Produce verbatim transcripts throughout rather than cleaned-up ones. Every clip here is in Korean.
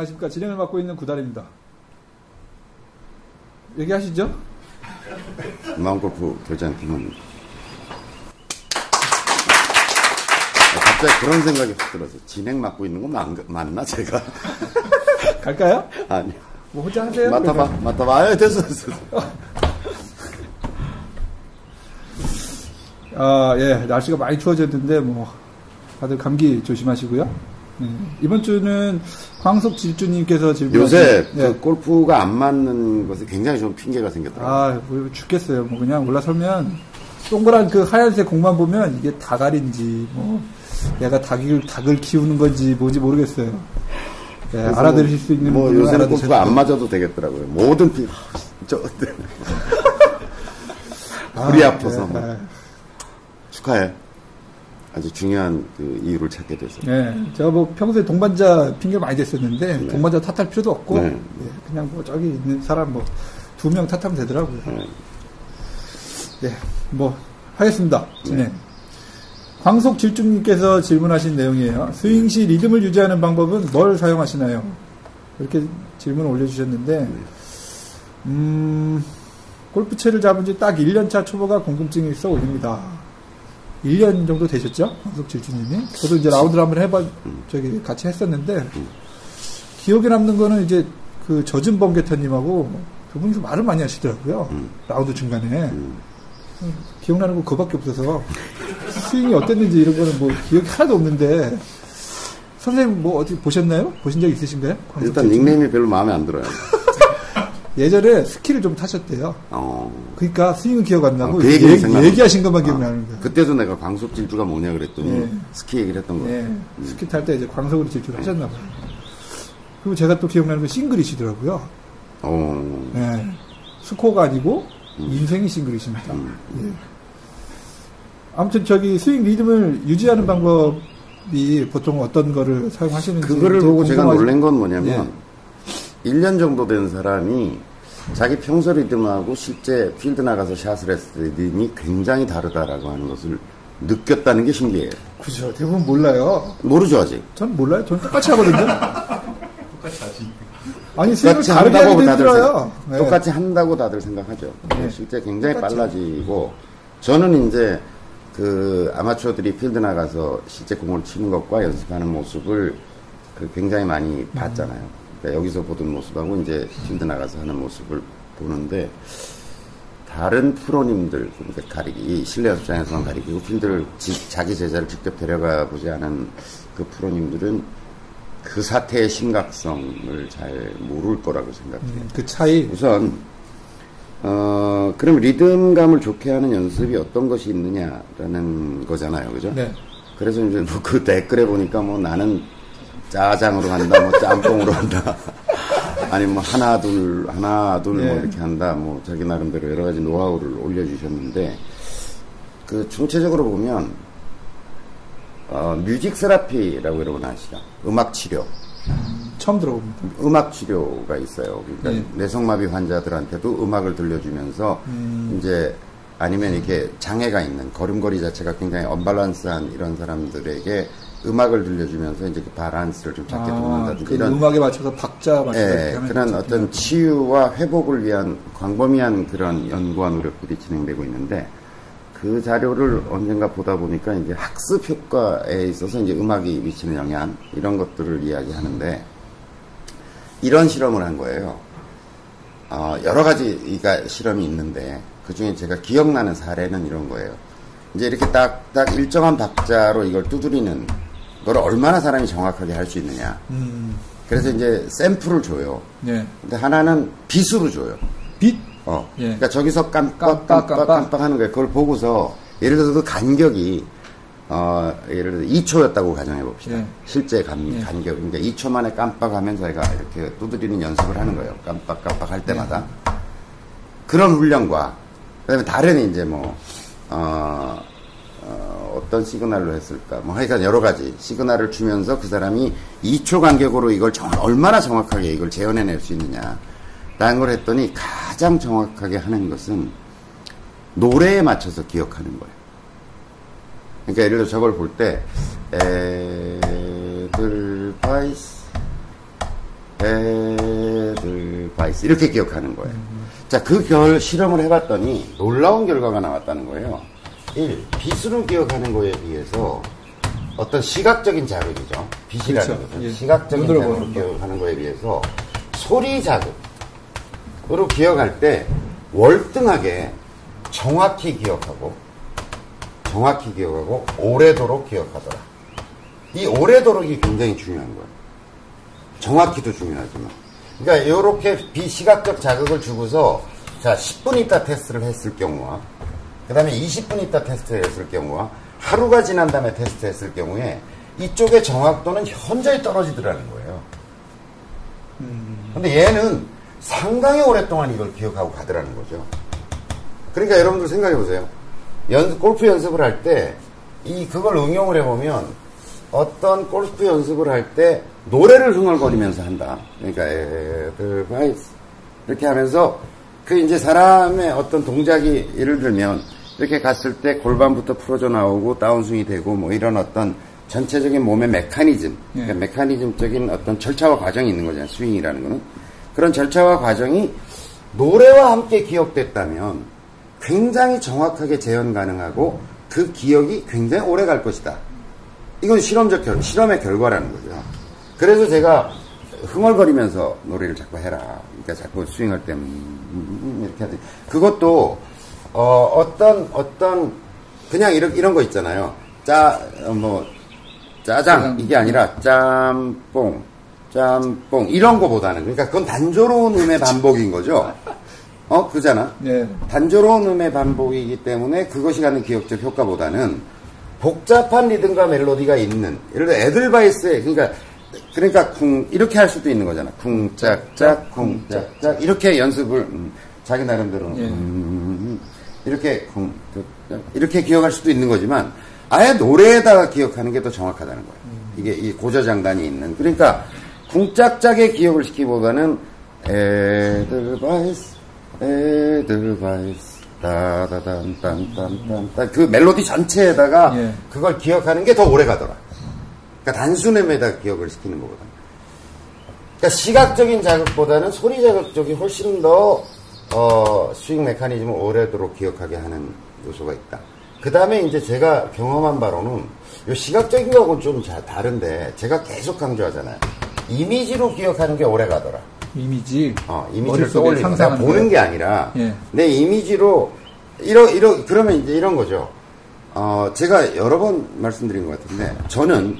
안녕하십니까. 진행을 맡고 있는 구달입니다. 얘기하시죠? 마음골프 결장 김원입니다. 갑자기 그런 생각이 훅 들어서 진행 맡고 있는 거 마, 맞나 제가? 갈까요? 아니요. 뭐 혼자 하세요? 맡아봐. 그러면. 맡아봐. 아, 됐어. 됐어. 아, 예. 날씨가 많이 추워졌는데 뭐 다들 감기 조심하시고요. 네. 이번 주는 황석질주님께서 질문. 요새 그 예. 골프가 안 맞는 것에 굉장히 좀 핑계가 생겼더라고요. 아, 뭐 죽겠어요. 뭐 그냥 올라서면 동그란 그 하얀색 공만 보면 이게 다갈인지 뭐 얘가 닭을 닭을 키우는 건지 뭔지 모르겠어요. 예, 알아들으실 수 있는 뭐 요새는 골프가 안 맞아도 되겠더라고요. 모든 피 저 불이 아, 아파서. 네, 네. 축하해. 아주 중요한 그 이유를 찾게 돼서. 네, 제가 뭐 평소에 동반자 핑계 많이 됐었는데 네. 동반자 탓할 필요도 없고 네. 네, 그냥 뭐 저기 있는 사람 뭐 두 명 탓하면 되더라고요. 네, 네 뭐 하겠습니다. 진행. 네. 광석질주님께서 질문하신 내용이에요. 스윙 시 리듬을 유지하는 방법은 뭘 사용하시나요? 이렇게 질문을 올려주셨는데 음, 골프채를 잡은 지 딱 일 년 차 초보가 궁금증이 있어 올립니다. 일 년 정도 되셨죠? 광석질주님이. 저도 이제 라운드를 한번 해봐 저기 같이 했었는데 기억에 남는 거는 이제 그 젖은 번개터님하고 두 분이서 말을 많이 하시더라고요. 라운드 중간에. 기억나는 거 그거밖에 없어서 스윙이 어땠는지 이런 거는 뭐 기억이 하나도 없는데 선생님 뭐 어디 보셨나요? 보신 적 있으신가요? 일단 닉네임이 별로 마음에 안 들어요. 예전에 스키를 좀 타셨대요. 어. 그러니까 스윙은 기억 안 나고 어, 그 얘기, 얘기하신 것만 기억나는 거예요. 아, 그때도 내가 광석 질주가 뭐냐 그랬더니 네. 스키 얘기를 했던 거예요. 네. 음. 스키 탈 때 이제 광석으로 질주를 음. 하셨나 봐요. 그리고 제가 또 기억나는 건 싱글이시더라고요. 어. 네. 스코어가 아니고 인생이 싱글이십니다. 음. 예. 아무튼 저기 스윙 리듬을 유지하는 방법이 보통 어떤 거를 사용하시는지 그거를 보고 제가 놀란 건 뭐냐면 예. 일 년 정도 된 사람이 자기 평소 리듬하고 실제 필드 나가서 샷을 했을 때 리듬이 굉장히 다르다라고 하는 것을 느꼈다는 게 신기해요. 그죠. 대부분 몰라요. 모르죠 아직. 전 몰라요. 전 똑같이 하거든요. 똑같이 하지. 아니, 똑같이 한다고 다들 생각, 네. 똑같이 한다고 다들 생각하죠. 네. 실제 굉장히 똑같이. 빨라지고 저는 이제 그 아마추어들이 필드 나가서 실제 공을 치는 것과 연습하는 모습을 그 굉장히 많이 봤잖아요. 그러니까 여기서 보던 모습하고 이제 필드 나가서 하는 모습을 보는데 다른 프로님들 그러니까 가리기 실내 연습장에서만 가리기고 필드를 지, 자기 제자를 직접 데려가 보지 않은 그 프로님들은. 그 사태의 심각성을 잘 모를 거라고 생각해요. 음, 그 차이? 우선, 어, 그럼 리듬감을 좋게 하는 연습이 어떤 것이 있느냐라는 거잖아요. 그죠? 네. 그래서 이제 뭐 그 댓글에 보니까 뭐 나는 짜장으로 한다, 뭐 짬뽕으로 한다. 아니 뭐 하나, 둘, 하나, 둘, 네. 뭐 이렇게 한다. 뭐 자기 나름대로 여러 가지 노하우를 올려주셨는데, 그 총체적으로 보면, 어, 뮤직 세라피라고 이러고 나시죠. 음악 치료. 처음 들어봅니다. 음악 치료가 있어요. 그러니까 네. 뇌성마비 환자들한테도 음악을 들려주면서 음. 이제 아니면 이렇게 장애가 있는 걸음걸이 자체가 굉장히 언밸런스한 이런 사람들에게 음악을 들려주면서 이제 그 바란스를 좀 잡게 돕는다든지 아, 그 이런 음악에 맞춰서 박자 맞춰서 예, 그런 어떤 치유와 회복을 위한 광범위한 그런 연구와 노력들이 진행되고 있는데. 그 자료를 언젠가 보다 보니까 이제 학습 효과에 있어서 이제 음악이 미치는 영향, 이런 것들을 이야기하는데, 이런 실험을 한 거예요. 어, 여러 가지가 실험이 있는데, 그 중에 제가 기억나는 사례는 이런 거예요. 이제 이렇게 딱, 딱 일정한 박자로 이걸 두드리는 걸 얼마나 사람이 정확하게 할 수 있느냐. 음. 그래서 이제 샘플을 줘요. 예. 근데 하나는 빗으로 줘요. 빗? 어. 예. 그러니까 저기서 깜빡, 깜빡, 깜빡, 깜빡 하는 거예요. 그걸 보고서, 예를 들어서 그 간격이, 어, 예를 들어서 이 초였다고 가정해 봅시다. 예. 실제 간, 예. 간격. 그러니까 이 초 만에 깜빡하면 저희가 이렇게 두드리는 연습을 하는 거예요. 깜빡, 깜빡 할 때마다. 예. 그런 훈련과, 그 다음에 다른 이제 뭐, 어, 어, 어떤 시그널로 했을까. 뭐, 하여간 여러 가지 시그널을 주면서 그 사람이 이 초 간격으로 이걸 정, 얼마나 정확하게 이걸 재현해낼 수 있느냐. 라는 걸 했더니 가장 정확하게 하는 것은 노래에 맞춰서 기억하는 거예요. 그러니까 예를 들어 저걸 볼 때 에델바이스 에델바이스 이렇게 기억하는 거예요. 자, 그 결 실험을 해봤더니 놀라운 결과가 나왔다는 거예요. 일. 빛으로 기억하는 거에 비해서 어떤 시각적인 자극이죠. 빛이라는 그렇죠. 것은 예. 시각적인 자극으로 기억하는 거에 비해서 소리 자극으로 기억할 때 월등하게 정확히 기억하고 정확히 기억하고 오래도록 기억하더라. 이 오래도록이 굉장히 중요한 거예요. 정확히도 중요하지만. 그러니까 이렇게 비시각적 자극을 주고서 자 십 분 있다 테스트를 했을 경우와 그 다음에 이십 분 있다 테스트를 했을 경우와 하루가 지난 다음에 테스트했을 경우에 이쪽의 정확도는 현저히 떨어지더라는 거예요. 근데 얘는 상당히 오랫동안 이걸 기억하고 가더라는 거죠. 그러니까 여러분들 생각해보세요. 연, 골프 연습을 할 때 이 그걸 응용을 해보면 어떤 골프 연습을 할 때 노래를 흥얼거리면서 한다. 그러니까 에델바이스 이렇게 하면서 그 이제 사람의 어떤 동작이 예를 들면 이렇게 갔을 때 골반부터 풀어져 나오고 다운스윙이 되고 뭐 이런 어떤 전체적인 몸의 메커니즘, 네. 그러니까 메커니즘적인 어떤 절차와 과정이 있는 거잖아요. 스윙이라는 거는. 그런 절차와 과정이 노래와 함께 기억됐다면 굉장히 정확하게 재현 가능하고 그 기억이 굉장히 오래 갈 것이다. 이건 실험적 결, 실험의 결과라는 거죠. 그래서 제가 흥얼거리면서 노래를 자꾸 해라. 그러니까 자꾸 스윙할 때, 음, 이렇게 하더니. 그것도, 어, 어떤, 어떤, 그냥 이런, 이런 거 있잖아요. 짜, 뭐, 짜장. 이게 아니라, 짬뽕, 짬뽕. 이런 거보다는. 그러니까 그건 단조로운 음의 반복인 거죠. 어, 그잖아. 네. 단조로운 음의 반복이기 때문에 그것이 가는 기억적 효과보다는 복잡한 리듬과 멜로디가 있는, 예를 들어 에델바이스에, 그러니까, 그러니까 쿵, 이렇게 할 수도 있는 거잖아. 쿵, 짝, 짝, 쿵, 짝, 짝. 이렇게 연습을, 음, 자기 나름대로, 음, 음, 이렇게 쿵, 짝, 이렇게 기억할 수도 있는 거지만, 아예 노래에다가 기억하는 게 더 정확하다는 거예요. 이게 이 고저장단이 있는. 그러니까, 쿵, 짝, 짝의 기억을 시키기보다는, 에델바이스, 에델바이스. 따다단딴딴딴 그 멜로디 전체에다가 예. 그걸 기억하는 게 더 오래 가더라. 그러니까 단순함에다가 기억을 시키는 것보다. 그러니까 시각적인 자극보다는 소리 자극 쪽이 훨씬 더 어, 스윙 메커니즘을 오래도록 기억하게 하는 요소가 있다. 그 다음에 이제 제가 경험한 바로는 요 시각적인 거하고는 좀 잘 다른데 제가 계속 강조하잖아요. 이미지로 기억하는 게 오래 가더라. 이미지, 어, 이미지를 떠올리는 거야. 내가 보는 게 아니라 예. 내 이미지로 이러 이러 그러면 이제 이런 거죠. 어, 제가 여러 번 말씀드린 것 같은데 저는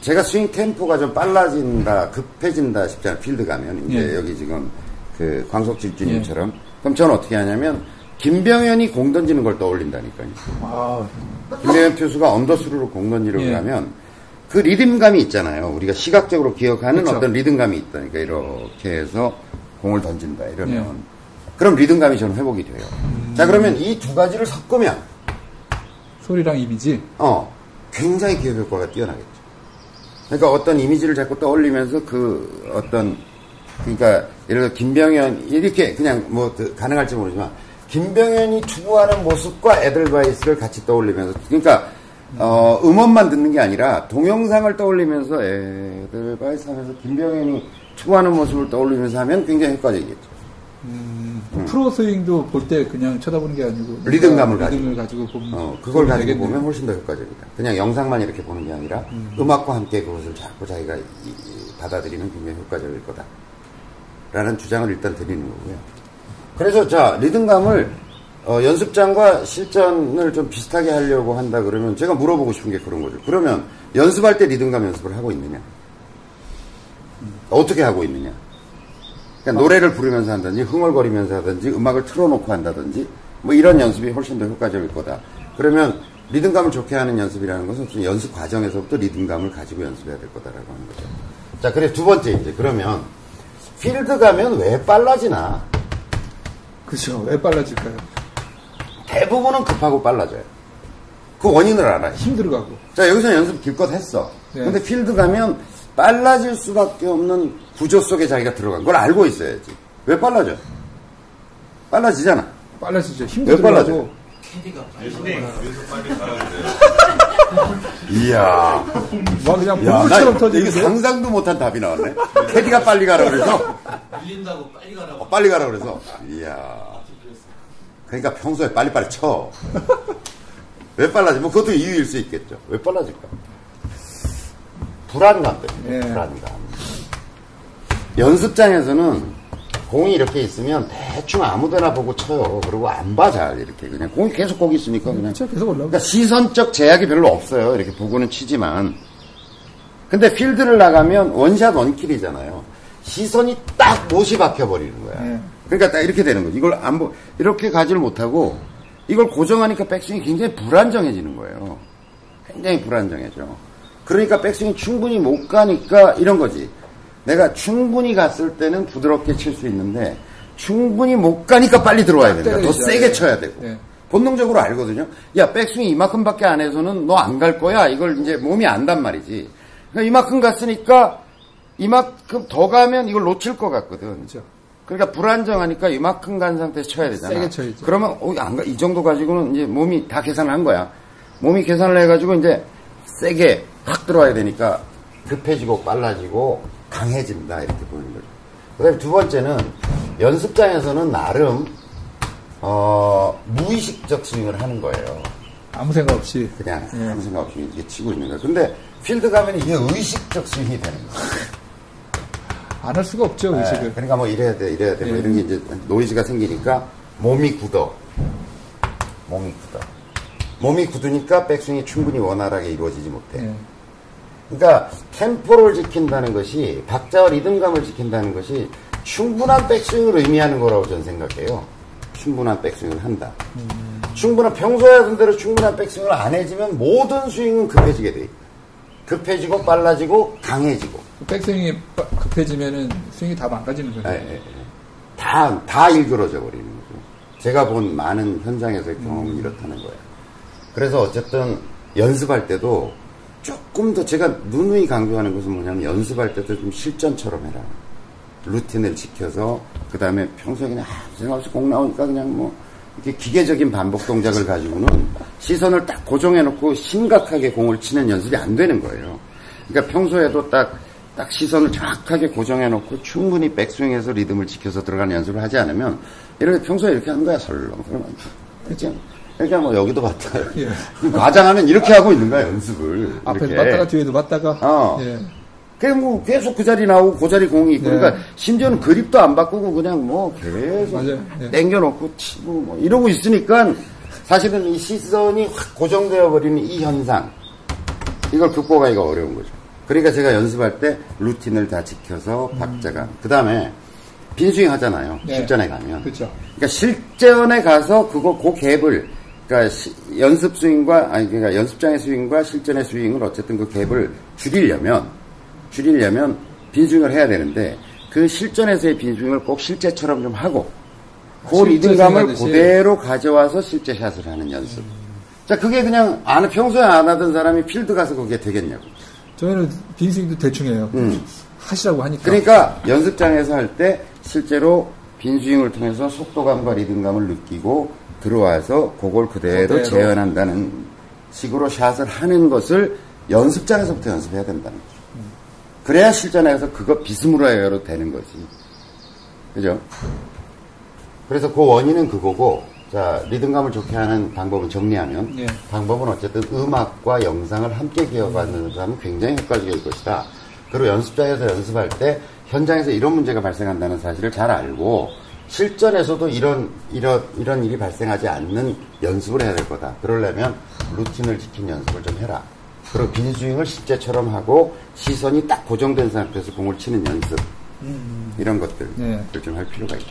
제가 스윙 템포가 좀 빨라진다, 급해진다 싶잖아요. 필드 가면 이제 예. 여기 지금 그 광석질주님처럼. 예. 그럼 저는 어떻게 하냐면 김병현이 공 던지는 걸 떠올린다니까요. 아. 김병현 투수가 언더스루로 공 던지려고 예. 하면. 그 리듬감이 있잖아요. 우리가 시각적으로 기억하는 그쵸. 어떤 리듬감이 있다니까 이렇게 해서 공을 던진다 이러면 예. 그럼 리듬감이 저는 회복이 돼요. 음... 자 그러면 이 두 가지를 섞으면 소리랑 이미지? 어 굉장히 기억 효과가 뛰어나겠죠. 그러니까 어떤 이미지를 자꾸 떠올리면서 그 어떤 그러니까 예를 들어 김병현 이렇게 그냥 뭐 가능할지 모르지만 김병현이 투구하는 모습과 에델바이스를 같이 떠올리면서 그러니까 어, 음원만 듣는 게 아니라 동영상을 떠올리면서 에델바이스 하면서 김병현이 투구하는 모습을 떠올리면서 하면 굉장히 효과적이겠죠. 음, 음. 프로스윙도 볼 때 그냥 쳐다보는 게 아니고 리듬감을 가지고, 가지고 보면, 어, 그걸 가지고 되겠네요. 보면 훨씬 더 효과적이다. 그냥 영상만 이렇게 보는 게 아니라 음. 음악과 함께 그것을 자꾸 자기가 이, 이, 받아들이면 굉장히 효과적일 거다 라는 주장을 일단 드리는 거고요. 그래서 자 리듬감을 어, 연습장과 실전을 좀 비슷하게 하려고 한다 그러면 제가 물어보고 싶은 게 그런 거죠. 그러면 연습할 때 리듬감 연습을 하고 있느냐? 어떻게 하고 있느냐? 그러니까 어. 노래를 부르면서 한다든지 흥얼거리면서 하든지 음악을 틀어놓고 한다든지 뭐 이런 연습이 훨씬 더 효과적일 거다. 그러면 리듬감을 좋게 하는 연습이라는 것은 연습 과정에서부터 리듬감을 가지고 연습해야 될 거다라고 하는 거죠. 자, 그래서 두 번째 이제 그러면 필드 가면 왜 빨라지나? 그렇죠. 왜 빨라질까요? 대부분은 급하고 빨라져요. 그 원인을 알아요. 힘들어가고. 자, 여기서 연습 길껏 했어. 네. 근데 필드 가면 빨라질 수밖에 없는 구조 속에 자기가 들어간 걸 알고 있어야지. 왜 빨라져? 빨라지잖아. 빨라지죠. 힘들어가고. 왜 빨라져? 캐디가 빨리. 이야. 막 그냥 보물처럼 터지는데. 이게 상상도 못한 답이 나왔네. 테디가 빨리 가라 그래서. 밀린다고 빨리 가라고. 어, 빨리 가라 그래서. 이야. 그러니까 평소에 빨리빨리 쳐. 왜 빨라지? 뭐 그것도 이유일 수 있겠죠. 왜 빨라질까? 불안감 때문에. 예. 불안감. 연습장에서는 공이 이렇게 있으면 대충 아무데나 보고 쳐요. 그리고 안 봐, 잘. 이렇게 그냥 공이 계속 거기 있으니까 그냥. 그렇죠, 계속 올라오고. 그러니까 시선적 제약이 별로 없어요. 이렇게 보고는 치지만. 근데 필드를 나가면 원샷 원킬이잖아요. 시선이 딱 못이 박혀버리는 거야. 네. 그러니까 딱 이렇게 되는 거지. 이걸 안 보, 이렇게 가지를 못하고 이걸 고정하니까 백스윙이 굉장히 불안정해지는 거예요. 굉장히 불안정해져. 그러니까 백스윙이 충분히 못 가니까 이런 거지. 내가 충분히 갔을 때는 부드럽게 칠 수 있는데 충분히 못 가니까 빨리 들어와야 된다. 더 세게 쳐야 되고. 네. 본능적으로 알거든요. 야, 백스윙이 이만큼밖에 안 해서는 너 안 갈 거야. 이걸 이제 몸이 안단 말이지. 그러니까 이만큼 갔으니까 이만큼 더 가면 이걸 놓칠 것 같거든. 그렇죠. 그러니까 불안정하니까 이만큼 간 상태에서 쳐야 되잖아. 세게 쳐야지. 그러면 어, 안 가, 이 정도 가지고는 이제 몸이 다 계산을 한 거야. 몸이 계산을 해가지고 이제 세게 확 들어와야 되니까 급해지고 빨라지고 강해진다, 이렇게 보는 거죠. 그 다음에 두 번째는, 연습장에서는 나름, 어, 무의식적 스윙을 하는 거예요. 아무 생각 없이. 그냥, 예. 아무 생각 없이 이렇게 치고 있는 거예요. 근데, 필드 가면 이게 의식적 스윙이 되는 거예요. 안 할 수가 없죠, 의식을. 네, 그러니까 뭐 이래야 돼, 이래야 돼, 예. 뭐 이런 게 이제 노이즈가 생기니까, 몸이 굳어. 몸이 굳어. 몸이 굳으니까 백스윙이 충분히 원활하게 이루어지지 못해. 예. 그러니까 템포를 지킨다는 것이, 박자와 리듬감을 지킨다는 것이 충분한 백스윙을 의미하는 거라고 저는 생각해요. 충분한 백스윙을 한다. 음. 충분한, 평소에 하던 대로 충분한 백스윙을 안 해지면 모든 스윙은 급해지게 돼. 급해지고 빨라지고 강해지고. 백스윙이 급해지면은 스윙이 다 망가지는 거죠. 예, 예, 예. 다, 다 일그러져 버리는 거죠. 제가 본 많은 현장에서의 경험은 음. 이렇다는 거예요. 그래서 어쨌든 연습할 때도 조금 더 제가 누누이 강조하는 것은 뭐냐면, 연습할 때도 좀 실전처럼 해라. 루틴을 지켜서, 그 다음에 평소에 그냥 아무 생각 없이 공 나오니까 그냥 뭐 이렇게 기계적인 반복 동작을 가지고는 시선을 딱 고정해놓고 심각하게 공을 치는 연습이 안 되는 거예요. 그러니까 평소에도 딱, 딱 시선을 정확하게 고정해놓고 충분히 백스윙에서 리듬을 지켜서 들어가는 연습을 하지 않으면, 이렇게 평소에 이렇게 하는 거야, 설렁. 그러면 그렇지? 그러니까 뭐 여기도 봤다. 예. 과장하면 이렇게 하고 있는 거야, 연습을. 앞에서 봤다가 뒤에도 봤다가. 어. 예. 그냥 뭐 계속 그 자리 나오고 그 자리 공이 있고. 예. 그러니까 심지어는 그립도 안 바꾸고 그냥 뭐 계속 예. 땡겨놓고 치고 뭐 이러고 있으니까 사실은 이 시선이 확 고정되어 버리는 이 현상, 이걸 극복하기가 어려운 거죠. 그러니까 제가 연습할 때 루틴을 다 지켜서 박자감. 음. 그 다음에 빈스윙 하잖아요. 예. 실전에 가면. 그렇죠. 그러니까 실전에 가서 그거 그 갭을, 그러니까 시, 연습 스윙과, 아니, 그러니까 연습장의 스윙과 실전의 스윙을 어쨌든 그 갭을 줄이려면, 줄이려면 빈스윙을 해야 되는데, 그 실전에서의 빈스윙을 꼭 실제처럼 좀 하고, 그 리듬감을 그대로 가져와서 실제 샷을 하는 연습. 음. 자, 그게 그냥 안, 평소에 안 하던 사람이 필드 가서 그게 되겠냐고. 저희는 빈스윙도 대충 해요. 음. 하시라고 하니까. 그러니까 연습장에서 할 때 실제로 빈스윙을 통해서 속도감과 리듬감을 느끼고, 들어와서 그걸 그대로, 그대로 재현한다는 식으로 샷을 하는 것을 연습장에서부터 연습해야 된다는 거죠. 그래야 실전에 가서 그거 비스무로 해요 되는 거지. 그죠? 그래서 그 원인은 그거고, 자, 리듬감을 좋게 하는 방법은 정리하면, 예. 방법은 어쨌든 음악과 영상을 함께 기어가는 사람은 굉장히 효과적일 것이다. 그리고 연습장에서 연습할 때 현장에서 이런 문제가 발생한다는 사실을 잘 알고, 실전에서도 이런, 이런, 이런 일이 발생하지 않는 연습을 해야 될 거다. 그러려면 루틴을 지킨 연습을 좀 해라. 그리고 빈스윙을 실제처럼 하고, 시선이 딱 고정된 상태에서 공을 치는 연습. 음, 음. 이런 것들을 네. 좀 할 필요가 있다.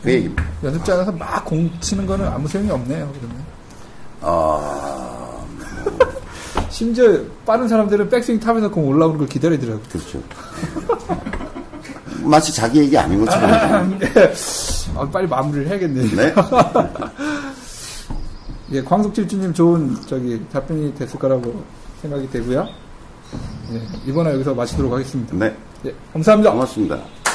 그 음, 얘기입니다. 연습장에서 막 공 치는 거는 아무 소용이 없네요, 그러면. 아, 뭐. 심지어 빠른 사람들은 백스윙 타면서 공 올라오는 걸 기다리더라고요. 그렇죠. 마치 자기 얘기 아닌 것처럼. 아, 예. 아, 빨리 마무리를 해야겠네요. 네. 예, 광석질주님 좋은 저기 답변이 됐을 거라고 생각이 되고요. 예, 이번에 여기서 마치도록 하겠습니다. 네. 예, 감사합니다. 고맙습니다.